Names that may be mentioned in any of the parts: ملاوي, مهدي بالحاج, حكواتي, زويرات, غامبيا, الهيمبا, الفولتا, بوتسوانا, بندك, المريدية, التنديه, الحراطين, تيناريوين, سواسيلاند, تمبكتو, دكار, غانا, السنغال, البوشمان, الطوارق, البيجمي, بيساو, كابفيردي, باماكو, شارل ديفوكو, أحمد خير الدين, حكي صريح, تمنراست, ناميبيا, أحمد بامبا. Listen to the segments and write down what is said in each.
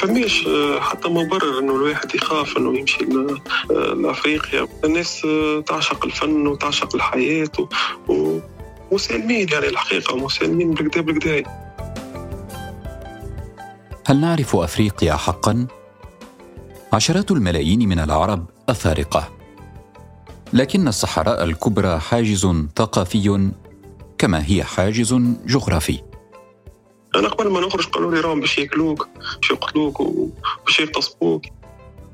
فماش حتى مبرر انه الواحد يخاف انه يمشي لافريقيا. الناس تعشق الفن وتعشق الحياه ومسالمين يعني الحقيقه مسالمين بالكدا بالكدا. هل نعرف افريقيا حقا؟ عشرات الملايين من العرب افارقه، لكن الصحراء الكبرى حاجز ثقافي كما هي حاجز جغرافي. أنا قبل ما نخرج قالوا لي راهم باش ياكلوك باش يقتلوك وباش يغتصبوك.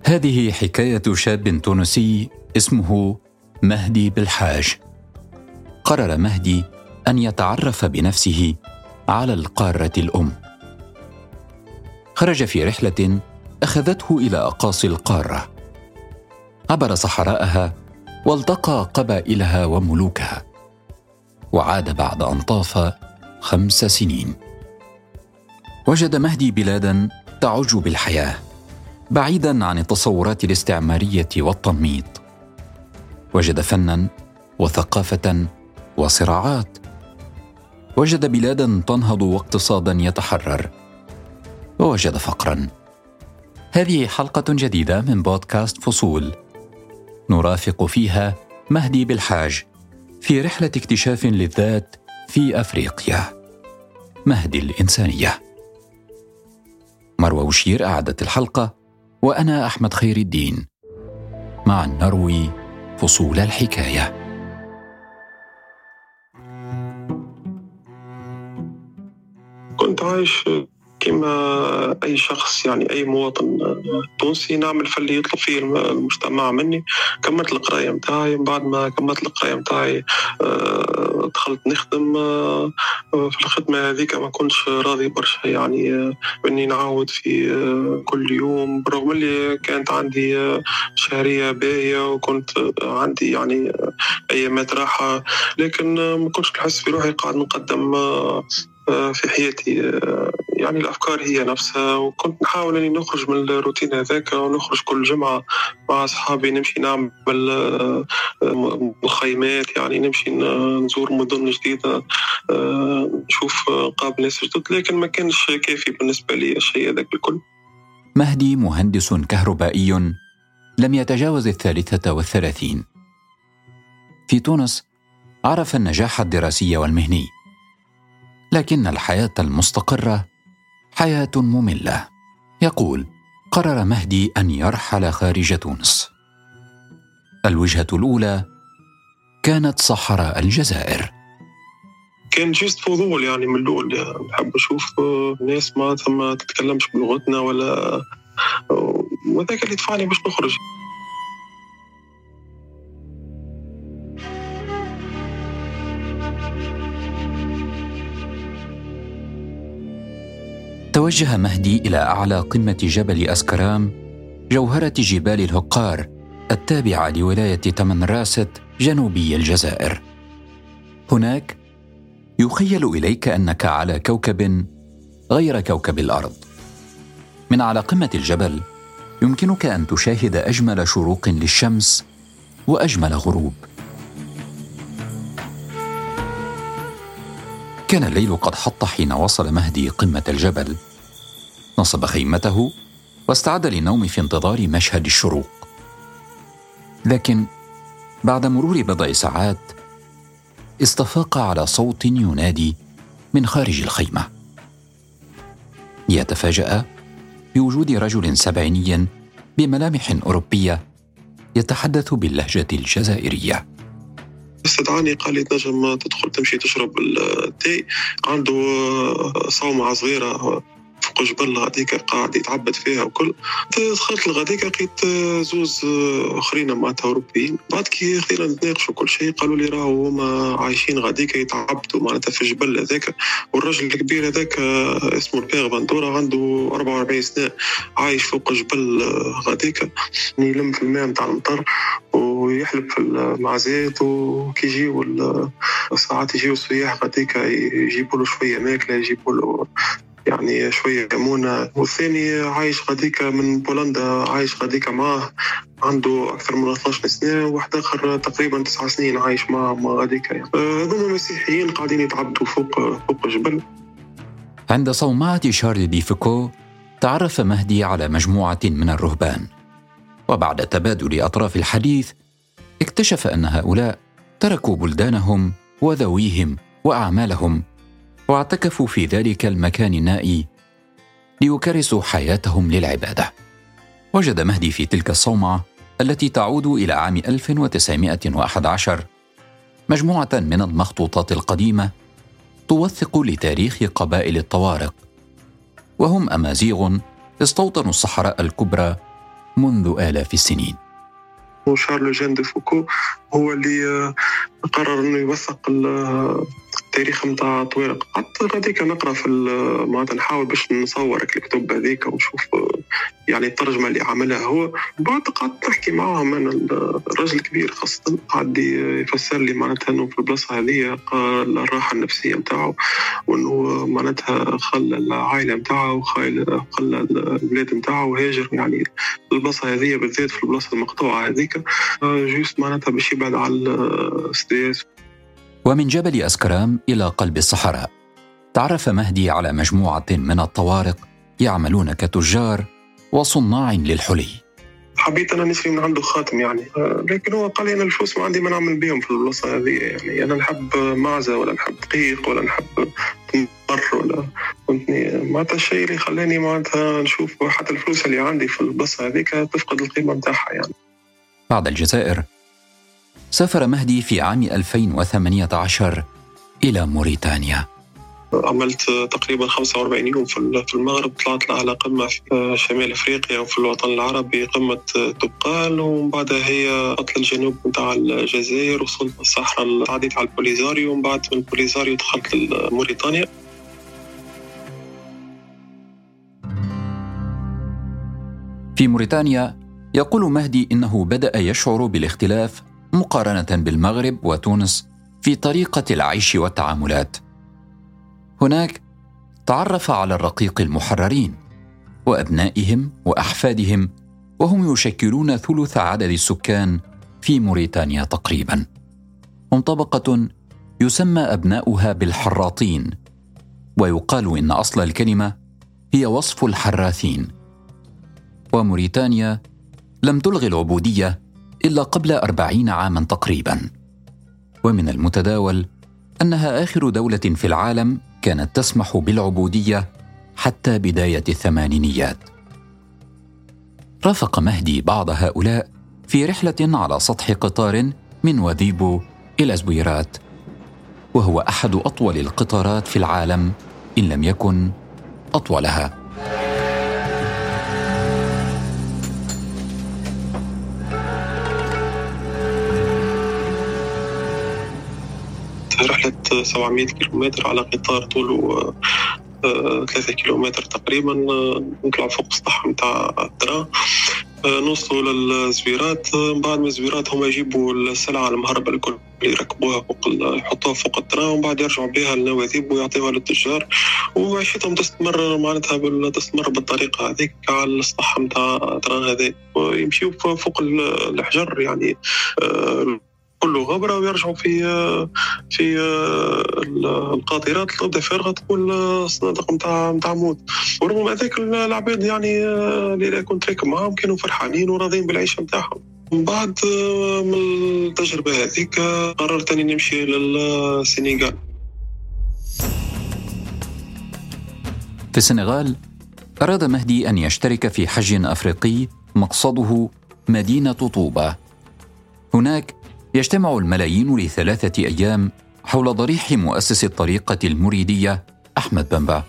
هذه حكاية شاب تونسي اسمه مهدي بالحاج. قرر مهدي أن يتعرف بنفسه على القارة الأم. خرج في رحلة أخذته إلى أقاصي القارة، عبر صحراءها والتقى قبائلها وملوكها، وعاد بعد أن طاف 5 سنين. وجد مهدي بلاداً تعج بالحياة بعيداً عن التصورات الاستعمارية والتنميط. وجد فناً وثقافة وصراعات. وجد بلاداً تنهض واقتصاداً يتحرر. ووجد فقراً. هذه حلقة جديدة من بودكاست فصول، نرافق فيها مهدي بالحاج في رحلة اكتشاف للذات في أفريقيا، مهد الإنسانية. مروى وشير أعدت الحلقة، وأنا أحمد خير الدين. معا نروي فصول الحكاية. كنت عايش كما أي شخص، يعني أي مواطن تونسي، نعمل فاللي يطلب فيه المجتمع مني. كملت القراية متاعي، بعد ما كملت القراية متاعي دخلت نخدم. في الخدمة هذيك ما كنتش راضي برشا، يعني إني نعاود في كل يوم، برغم اللي كانت عندي شهرية باهية وكنت عندي يعني أيامات راحة، لكن ما كنتش نحس في روحي قاعد نقدم في حياتي. يعني الأفكار هي نفسها، وكنت نحاول أني نخرج من الروتين هذاك، ونخرج كل جمعة مع أصحابي نمشي نعمل مخيمات، يعني نمشي نزور مدن جديدة، نشوف قاب ناس جدد، لكن ما كانش كافي بالنسبة لي الشيء هذاك الكل. مهدي مهندس كهربائي لم يتجاوز 33. في تونس عرف النجاح الدراسي والمهني، لكن الحياة المستقرة حياة مملة. يقول قرر مهدي أن يرحل خارج تونس. الوجهة الأولى كانت صحراء الجزائر. كان جيست فضول يعني من الأول، نحب نشوف ناس ما تتكلمش بلغتنا ولا، وذاك اللي دفعني باش نخرج. توجه مهدي إلى أعلى قمة جبل أسكرام، جوهرة جبال الهقار التابعة لولاية تمنراست جنوبي الجزائر. هناك يخيل إليك أنك على كوكب غير كوكب الأرض. من على قمة الجبل يمكنك أن تشاهد أجمل شروق للشمس وأجمل غروب. كان الليل قد حط حين وصل مهدي قمة الجبل. نصب خيمته واستعد للنوم في انتظار مشهد الشروق، لكن بعد مرور بضع ساعات استفاق على صوت ينادي من خارج الخيمة. يتفاجأ بوجود رجل 70 بملامح أوروبية يتحدث باللهجة الجزائرية. استدعاني قال لي تنجم تدخل تمشي تشرب التاي، عنده صومعة صغيرة فوق جبل غاديك قاعد يتعبد فيها وكل. دخلت لغاديك لقيت 2 اخرين مع اوروبيين، بعد كي خلينا نتناقشوا كل شيء قالوا لي راهو هما عايشين غاديك يتعبدوا معناتها في الجبل هذاك، والرجل الكبير هذاك اسمه الباغباندورة عنده 44 سنة عايش فوق جبل غاديك، يلم في الماء نتاع المطر ويحلب في المعزات، وكي يجيو ساعات يجيو السياح غاديك يجيبوا له شوية ماكلة، يجيبوا له يعني شوية كمونة. والثاني عايش غاديك من بولندا، عايش غاديك معاه عنده أكثر من 12 سنة، واحد آخر تقريبا 9 سنين عايش معاه غاديك. هذوما مسيحيين قاعدين يتعبدوا فوق جبل. عند صومعة شارل ديفوكو تعرف مهدي على مجموعة من الرهبان، وبعد تبادل أطراف الحديث اكتشف أن هؤلاء تركوا بلدانهم وذويهم وأعمالهم واعتكفوا في ذلك المكان النائي ليكرسوا حياتهم للعبادة. وجد مهدي في تلك الصومعة التي تعود إلى عام 1911 مجموعة من المخطوطات القديمة توثق لتاريخ قبائل الطوارق، وهم أمازيغ استوطنوا الصحراء الكبرى منذ آلاف السنين. شارل ديفوكو هو اللي قرر أنه يوثق التاريخ متاع الطوارق. حتى غاديك نقرأ في معناتها نحاول باش نصورك الكتب هذيك ونشوف يعني الترجمة اللي عملها هو. بعد قعدت نحكي معاهم أنا، الرجل الكبير خاصة قعد يفسر لي معناتها أنه في البلاصة هذه قال الراحة النفسية متاعه، وأنه معناتها خلى العائلة متاعه وخلى البلاد متاعه وهاجر يعني البلاصة هذه بالذات، في البلاصة المقطوعة هذيك جوست معناتها باش يبعد على السداس. ومن جبل أسكرام إلى قلب الصحراء تعرف مهدي على مجموعة من الطوارق يعملون كتجار وصناع للحلي. حبيت أنا نسري من عنده خاتم يعني، لكن هو قال لي أنا الفلوس ما عندي ما نعمل بيهم في البلاصة هذه، يعني أنا نحب معزة ولا نحب دقيق ولا نحب تمر ولا معناتها الشيء اللي خلاني معناتها نشوف حتى الفلوس اللي عندي في البلاصة هذيك تفقد القيمة متاعها يعني. بعد الجزائر سافر مهدي في عام 2018 إلى موريتانيا. عملت تقريبا 45 يوم في المغرب، طلعت على قمة في شمال أفريقيا وفي الوطن العربي قمة تبقال، ومن بعدها هي قطل الجنوب متاع الجزائر، وصلت الصحراء عديت على البوليزاريو، ومن بعد من البوليزاريو دخلت لموريتانيا. في موريتانيا يقول مهدي إنه بدأ يشعر بالاختلاف مقارنة بالمغرب وتونس في طريقة العيش والتعاملات. هناك تعرف على الرقيق المحررين وأبنائهم وأحفادهم، وهم يشكلون ثلث عدد السكان في موريتانيا تقريبا. هم طبقة يسمى أبناؤها بالحراطين، ويقال إن أصل الكلمة هي وصف الحراثين. وموريتانيا لم تلغي العبودية إلا قبل 40 عاماً تقريباً، ومن المتداول أنها آخر دولة في العالم كانت تسمح بالعبودية حتى بداية الثمانينيات. رافق مهدي بعض هؤلاء في رحلة على سطح قطار من وذيبو إلى زويرات، وهو أحد أطول القطارات في العالم إن لم يكن أطولها. رحلة 700 كيلومتر على قطار طوله 3 كيلومتر تقريبا، نطلع فوق السطح متاع الترا، نوصلوا للزويرات. بعد ما الزويرات هم يجيبوا السلعة المهربة الكل يركبوها فوق يحطوها فوق الترا، ومن بعد يرجعوا بها للنواذيب ويعطيوها للتجار، وعيشتهم تستمر معناتها تستمر بالطريقة هذيك على السطح متاع الترا هذا، ويمشيوا فوق الحجر يعني كله غبرة، ويرجعوا في القاطرات اللي تبدا فارغة تكون الصنادق متاع موت. ورغم هذاك العباد يعني اللي كنت راكب معاهم كانوا فرحانين وراضيين بالعيشة متاعهم. من بعد من التجربة هذيك قررت اني نمشي للسنغال. في السنغال أراد مهدي أن يشترك في حج أفريقي مقصده مدينة طوبة. هناك يجتمع الملايين ل3 أيام حول ضريح مؤسس الطريقة المريدية أحمد بامبا،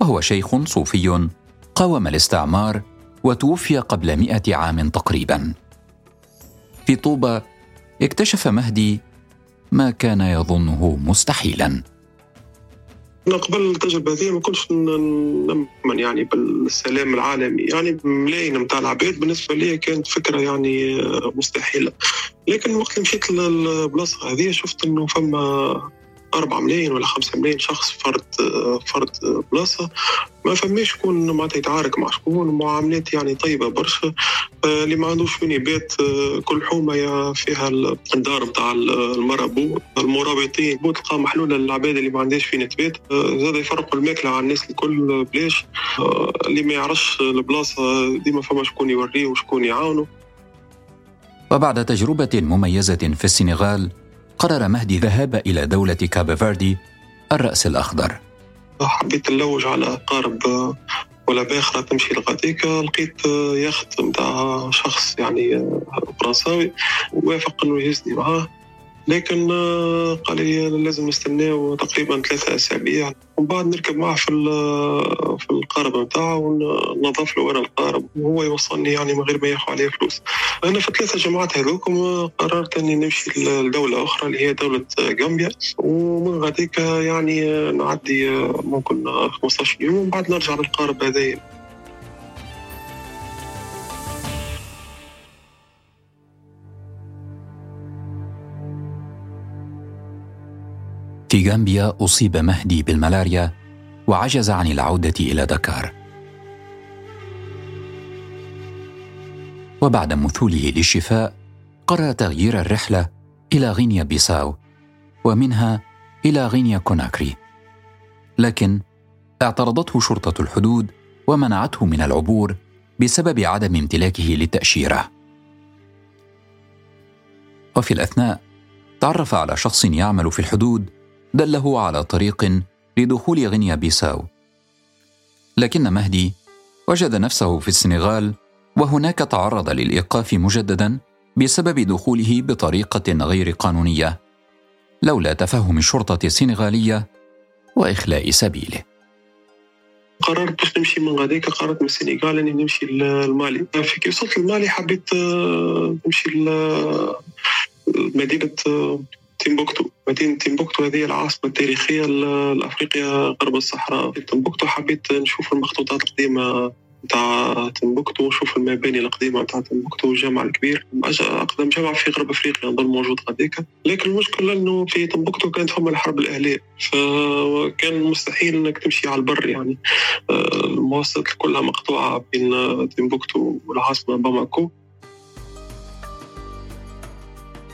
وهو شيخ صوفي قاوم الاستعمار وتوفي قبل 100 عام تقريبا. في طوبة اكتشف مهدي ما كان يظنه مستحيلا. أنا قبل التجربة هذه ما كنتش نؤمن يعني بالسلام العالمي، يعني ملايين متاع العباد بالنسبة لي كانت فكرة يعني مستحيلة. لكن وقت اللي مشيت للبلاصة هذه شفت إنه فما 4 ملايين ولا 5 ملايين شخص فرد بلاصه، ما فماش شكون معناتها يتعارك مع شكون، معاملات يعني طيبه برشا. اللي ما عندوش وين يبات، كل حومه فيها الدار نتاع المرابو المرابطين، تلقى محلوله للعباد اللي ما عندهاش فين تبات. زاد يفرقوا الماكله على الناس الكل بلاش، اللي ما يعرفش البلاصه ديما فما شكون يوريه وشكون يعاونه. وبعد تجربة مميزة في السنغال، قرر مهدي الذهاب إلى دولة كابفيردي الرأس الأخضر. حبيت نلوج على قارب ولا باخرة تمشي لغاديك، لقيت يخت متاع شخص يعني فرنساوي ووافق أنه يهزني معاه، لكن قال لي لازم نستناه تقريبا 3 أسابيع ومن بعد نركب معه في القارب متاعه ونضاف له وانا القارب وهو يوصلني يعني من غير ما ياخذ عليه فلوس. أنا في 3 جماعات هذوكم قررت أني نمشي لدولة أخرى اللي هي دولة غامبيا، ومن غاديك يعني نعدي ممكن 15 يوم ومن بعد نرجع للقارب هذايا. في غامبيا أصيب مهدي بالملاريا وعجز عن العودة إلى دكار. وبعد مثوله للشفاء قرر تغيير الرحلة إلى غينيا بيساو ومنها إلى غينيا كوناكري، لكن اعترضته شرطة الحدود ومنعته من العبور بسبب عدم امتلاكه للتأشيرة. وفي الأثناء تعرف على شخص يعمل في الحدود دله على طريق لدخول غينيا بيساو، لكن مهدي وجد نفسه في السنغال وهناك تعرض للإيقاف مجددا بسبب دخوله بطريقة غير قانونية لولا تفهم الشرطة السنغالية وإخلاء سبيله. قررت باش نمشي من غاديك، قررت من السنغال اني نمشي للمالي. في كي وصلت للمالي حبيت نمشي لمدينة تمبكتو. مدينة تمبكتو هذه العاصمة التاريخية لأفريقيا غرب الصحراء. في تمبكتو حبيت نشوف المخطوطات القديمة متاع تمبكتو ونشوف المباني القديمة متاع تمبكتو والجامع الكبير، أقدم جامع في غرب أفريقيا نظل موجود هذيك. لكن المشكلة أنه في تمبكتو كانت هم الحرب الأهلية، فكان مستحيل أنك تمشي على البر، يعني المواصلات كلها مقطوعة بين تمبكتو والعاصمة باماكو.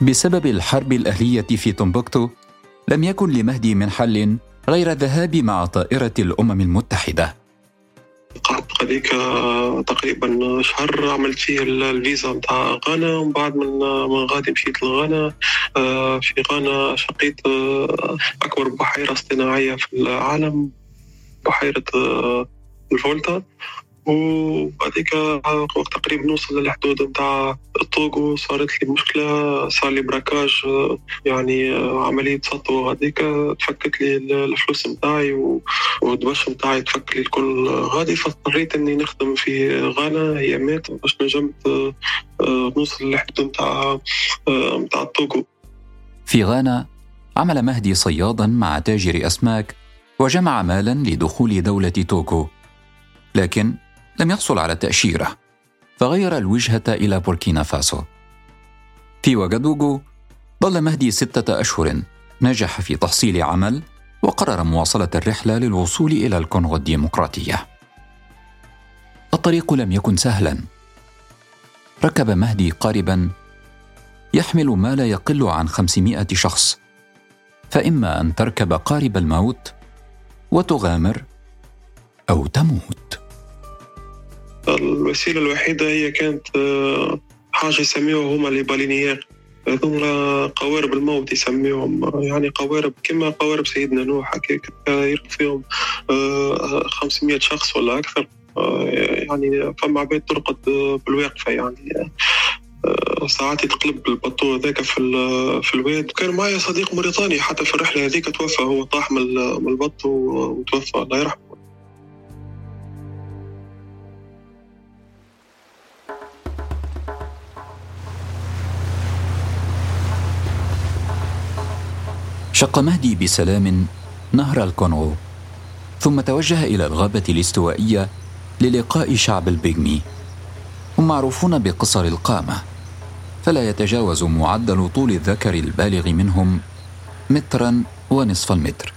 بسبب الحرب الأهلية في تمبكتو لم يكن لمهدي من حل غير الذهاب مع طائرة الأمم المتحدة. قعدت هذيك تقريبا شهر، عملت فيه الفيزا متاع غانا ومن بعد من غادي مشيت لغانا. في غانا شقيت أكبر بحيرة اصطناعية في العالم، بحيرة الفولتا، وبعديك وقت تقريبا نوصل للحدود متاع الطوغو صارت لي مشكلة، صار لي براكاج يعني عملية سطو، هذيك تفكت لي الفلوس متاعي والدبش متاعي تفك لي الكل غادي، فاضطريت اني نخدم في غانا ايامات باش نجمت نوصل للحدود متاع الطوغو. في غانا عمل مهدي صيادا مع تاجر أسماك وجمع مالا لدخول دولة توغو، لكن لم يحصل على تأشيرة فغير الوجهة إلى بوركينا فاسو. في واغادوغو ظل مهدي 6 أشهر، نجح في تحصيل عمل وقرر مواصلة الرحلة للوصول إلى الكونغو الديمقراطية. الطريق لم يكن سهلا، ركب مهدي قاربا يحمل ما لا يقل عن 500 شخص، فإما أن تركب قارب الموت وتغامر أو تموت. الوسيلة الوحيدة هي كانت حاجة يسميوها هما لي بالينيير، هذوما قوارب الموت يسميوهم، يعني قوارب كما قوارب سيدنا نوح هكاك، يركب فيهم 500 شخص ولا أكثر، يعني فما عباد ترقد بالواقفة، يعني ساعات يتقلب البطو ذاك في الواد. كان معي صديق موريتاني حتى في الرحلة هذيك توفى، هو طاح من البطو وتوفى الله يرحمه. شق مهدي بسلام نهر الكونغو ثم توجه إلى الغابة الاستوائية للقاء شعب البيجمي، هم معروفون بقصر القامة فلا يتجاوز معدل طول الذكر البالغ منهم 1.5 مترا ونصف المتر.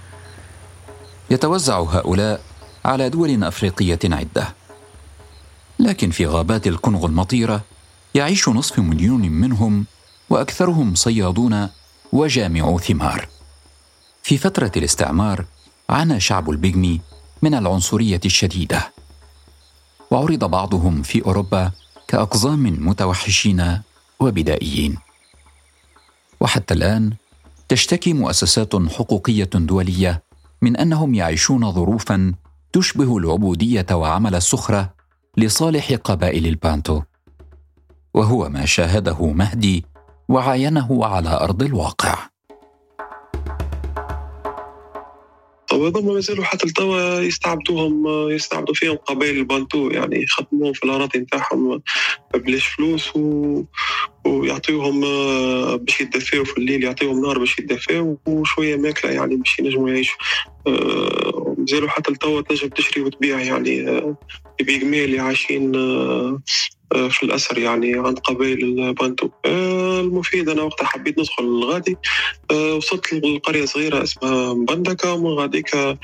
يتوزع هؤلاء على دول أفريقية عدة، لكن في غابات الكونغو المطيرة يعيش نصف مليون منهم، وأكثرهم صيادون وجامعو ثمار. في فترة الاستعمار عانى شعب البيجمي من العنصرية الشديدة، وعرض بعضهم في أوروبا كأقزام متوحشين وبدائيين. وحتى الآن تشتكي مؤسسات حقوقية دولية من أنهم يعيشون ظروفاً تشبه العبودية وعمل السخرة لصالح قبائل البانتو، وهو ما شاهده مهدي وعاينه على أرض الواقع. ويضموا مازالوا حتى لتوا يستعبدوا فيهم قبائل البانتو، يعني يخدموهم في الأراضي نتاعهم بلاش فلوس ويعطيوهم باش يدفاو في الليل، يعطيوهم نار باش يدفاو وشوية ماكلة يعني باش ينجموا يعيشوا. مازالوا حتى لتوا تنجم تشري وتبيع، يعني البيجمي اللي عايشين في الأسر يعني عند قبائل البانتو. المفيد أنا وقتها حبيت ندخل الغادي، وصلت لقرية صغيرة اسمها بندك، ومن غاديك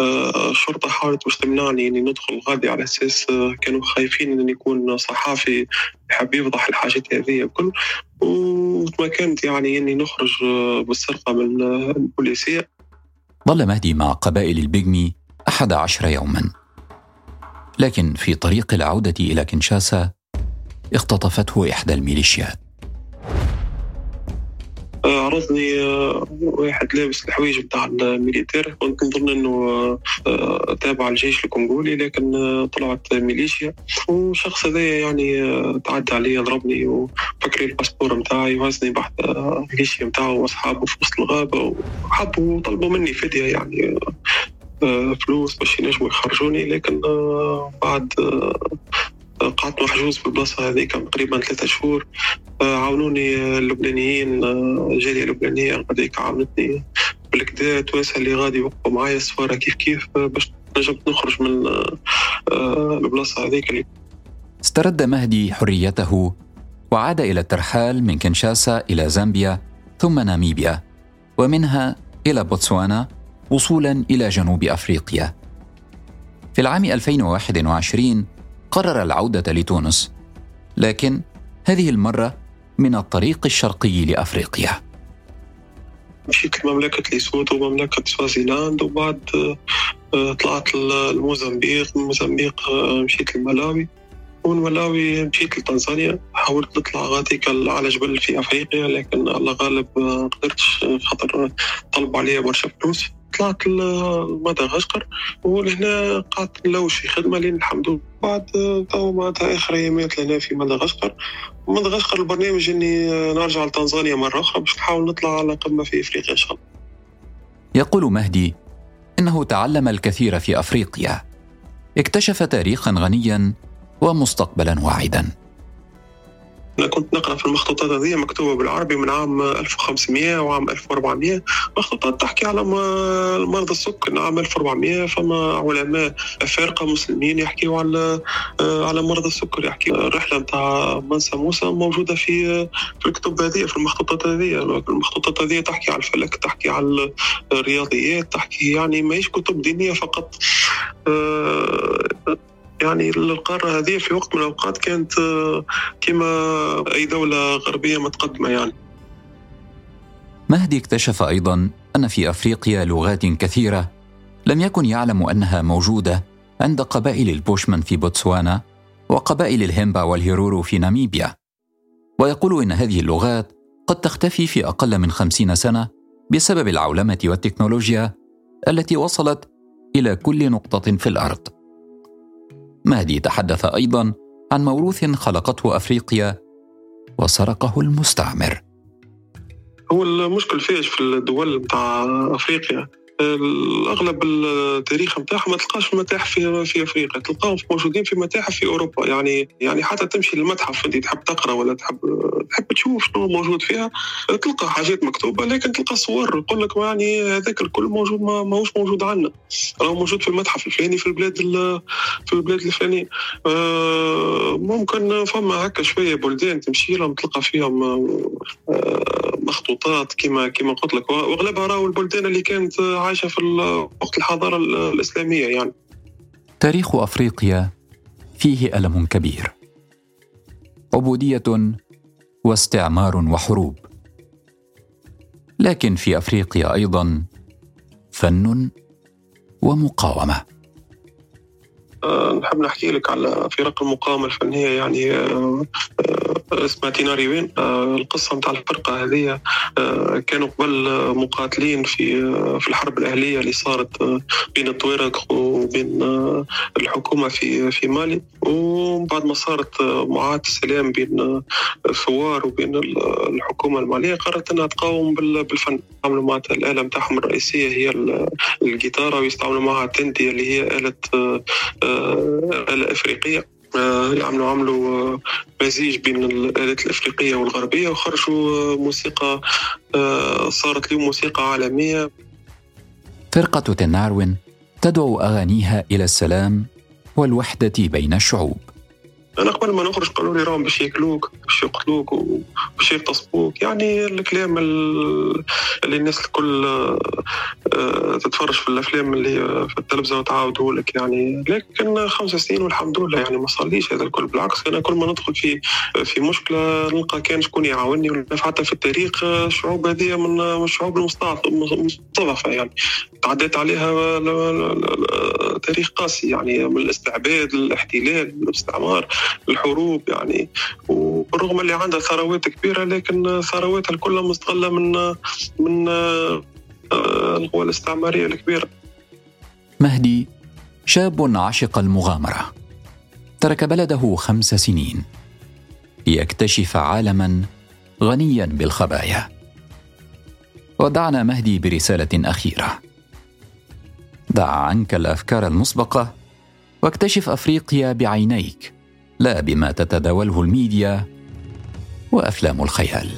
الشرطة حاولت باش تمنعني إني ندخل الغادي، على أساس كانوا خايفين إني يكون صحافي يحب يفضح الحاجات هذه كل، وتمكنت يعني إني نخرج بالسرقة من البوليسية. ظل مهدي مع قبائل البيجمي 11 يوما، لكن في طريق العودة إلى كنشاسا اختطفته إحدى الميليشيات. عرضني واحد لابس الحوايج بتاع الميليتير، كنت نظن انه تابع الجيش الكونغولي، لكن طلعت ميليشيا. وشخص هذايا يعني تعدى علي، ضربني وفكر الباسبور نتاعي وهزني بحث الميليشيا نتاعه واصحابه في وسط الغابه، وحبوا طلبوا مني فديه يعني فلوس باش ينجموا يخرجوني. لكن بعد قعدت محجوز في البلاصة هذيك تقريبا 3 شهور. عاونوني اللبنانيين، الجالية اللبنانية هذيك عاونتني بالكدا، تواسل اللي غادي وقفوا معايا السفارة كيف كيف باش نجمت نخرج من البلاصة هذيك. استرد مهدي حريته وعاد إلى الترحال من كنشاسا إلى زامبيا ثم ناميبيا، ومنها إلى بوتسوانا، وصولا إلى جنوب أفريقيا. في العام 2021 قرر العودة لتونس، لكن هذه المرة من الطريق الشرقي لأفريقيا. مشيت مملكة ليسوتو ومملكة سواسيلاند، وبعد طلعت الموزمبيق، من موزمبيق مشيت لملاوي، ومن ملاوي مشيت لتنزانيا. حاولت نطلع غادي على جبل في أفريقيا، لكن الله غالب ما قدرتش، خاطر طلب عليا برشا فلوس. طلعت لمدغشقر، ولهنا قعدت نلوش خدمة لين الحمد لله. بعد طوباتها آخر أيامات لهنا في مدغشقر، ومدغشقر البرنامج إني نرجع لتنزانيا مرة أخرى باش نحاول نطلع على قمة في إفريقيا إن شاء الله. يقول مهدي إنه تعلم الكثير في أفريقيا، اكتشف تاريخا غنيا ومستقبلا واعدا. أنا كنت نقرأ في المخطوطات هذه مكتوبة بالعربي من عام 1500 وعام 1400، مخطوطات تحكي على مرض السكر عام 1400. فما علماء أفارقة مسلمين يحكيوا على مرض السكر، يحكيوا الرحلة متاع منسى موسى موجودة في الكتب هذه، في المخطوطات هذه. المخطوطات هذه تحكي على الفلك، تحكي على الرياضيات، تحكي يعني ماهيش كتب دينية فقط. يعني القارة هذه في وقت من الأوقات كانت كما أي دولة غربية متقدمة يعني. مهدي اكتشف أيضاً أن في أفريقيا لغات كثيرة لم يكن يعلم أنها موجودة عند قبائل البوشمان في بوتسوانا، وقبائل الهيمبا والهيرورو في ناميبيا. ويقول إن هذه اللغات قد تختفي في أقل من 50 سنة بسبب العولمة والتكنولوجيا التي وصلت إلى كل نقطة في الأرض. مهدي تحدث أيضاً عن موروث خلقته أفريقيا وسرقه المستعمر. هو المشكل فيش في الدول بتاع أفريقيا، اغلب التاريخ نتاعها ما تلقاش في متاحف في افريقيا، تلقاهم موجودين في متاحف في اوروبا. يعني حتى تمشي للمتحف اللي تحب تقرا ولا تحب تشوف شنو موجود فيها، تلقى حاجات مكتوبه، لكن تلقى صور يقول لك يعني هذاك الكل موجود ماهوش موجود عندنا، راه موجود في المتحف الفلاني في البلاد الفلانيه. ممكن فما هكا شويه بلدان تمشي لهم تلقى فيهم مخطوطات كما قلت لك، واغلبها راهو البلدان اللي كانت عايشه في وقت الحضاره الاسلاميه. يعني تاريخ افريقيا فيه الم كبير، عبوديه واستعمار وحروب، لكن في افريقيا ايضا فن ومقاومه. نحب نحكي لك على فرق المقاومه الفنيه، يعني اسمها تيناريوين. القصه نتاع الفرقه هذه كانوا قبل مقاتلين في الحرب الاهليه اللي صارت بين الطوارق وبين الحكومه في مالي، وبعد ما صارت معاهده السلام بين الثوار وبين الحكومه الماليه قررت انها تقاوم بالفن. عملوا معها الاله نتاعهم الرئيسيه هي الجيتاره، ويستعملوا معها التنديه اللي هي اله افريقيه. عملوا مزيج بين الآلات الأفريقية والغربية وخرجوا موسيقى صارت لهم موسيقى عالمية. فرقة تناروين تدعو أغانيها إلى السلام والوحدة بين الشعوب. أنا قبل ما نخرج قالوا لي راهم باش ياكلوك باش يقتلوك وباش يغتصبوك، يعني الكلام اللي الناس الكل تتفرج في الأفلام اللي في التلفزة وتعاودوا لك. يعني لكن 5 سنين والحمد لله يعني ما صليش هذا الكل، بالعكس أنا كل ما ندخل في مشكلة نلقى كان شكون يعاوني، ولا حتى في التاريخ الشعوب هذه من الشعوب المستضعفة، يعني تعديت عليها تاريخ قاسي، يعني من الاستعباد للاحتلال والاستعمار الحروب. يعني وبالرغم اللي عندها ثروات كبيرة، لكن ثرواتها كلها مستغلة من القوى الاستعمارية الكبيرة. مهدي شاب عشق المغامرة، ترك بلده 5 سنين ليكتشف عالما غنيا بالخبايا. ودعنا مهدي برسالة أخيرة: دع عنك الأفكار المسبقة واكتشف أفريقيا بعينيك، لا بما تتداوله الميديا وأفلام الخيال.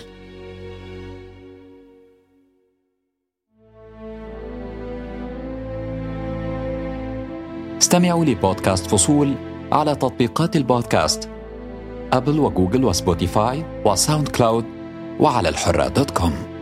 استمعوا لبودكاست فصول على تطبيقات البودكاست أبل وجوجل وسبوتيفاي وساوند كلاود وعلى الحرة.com.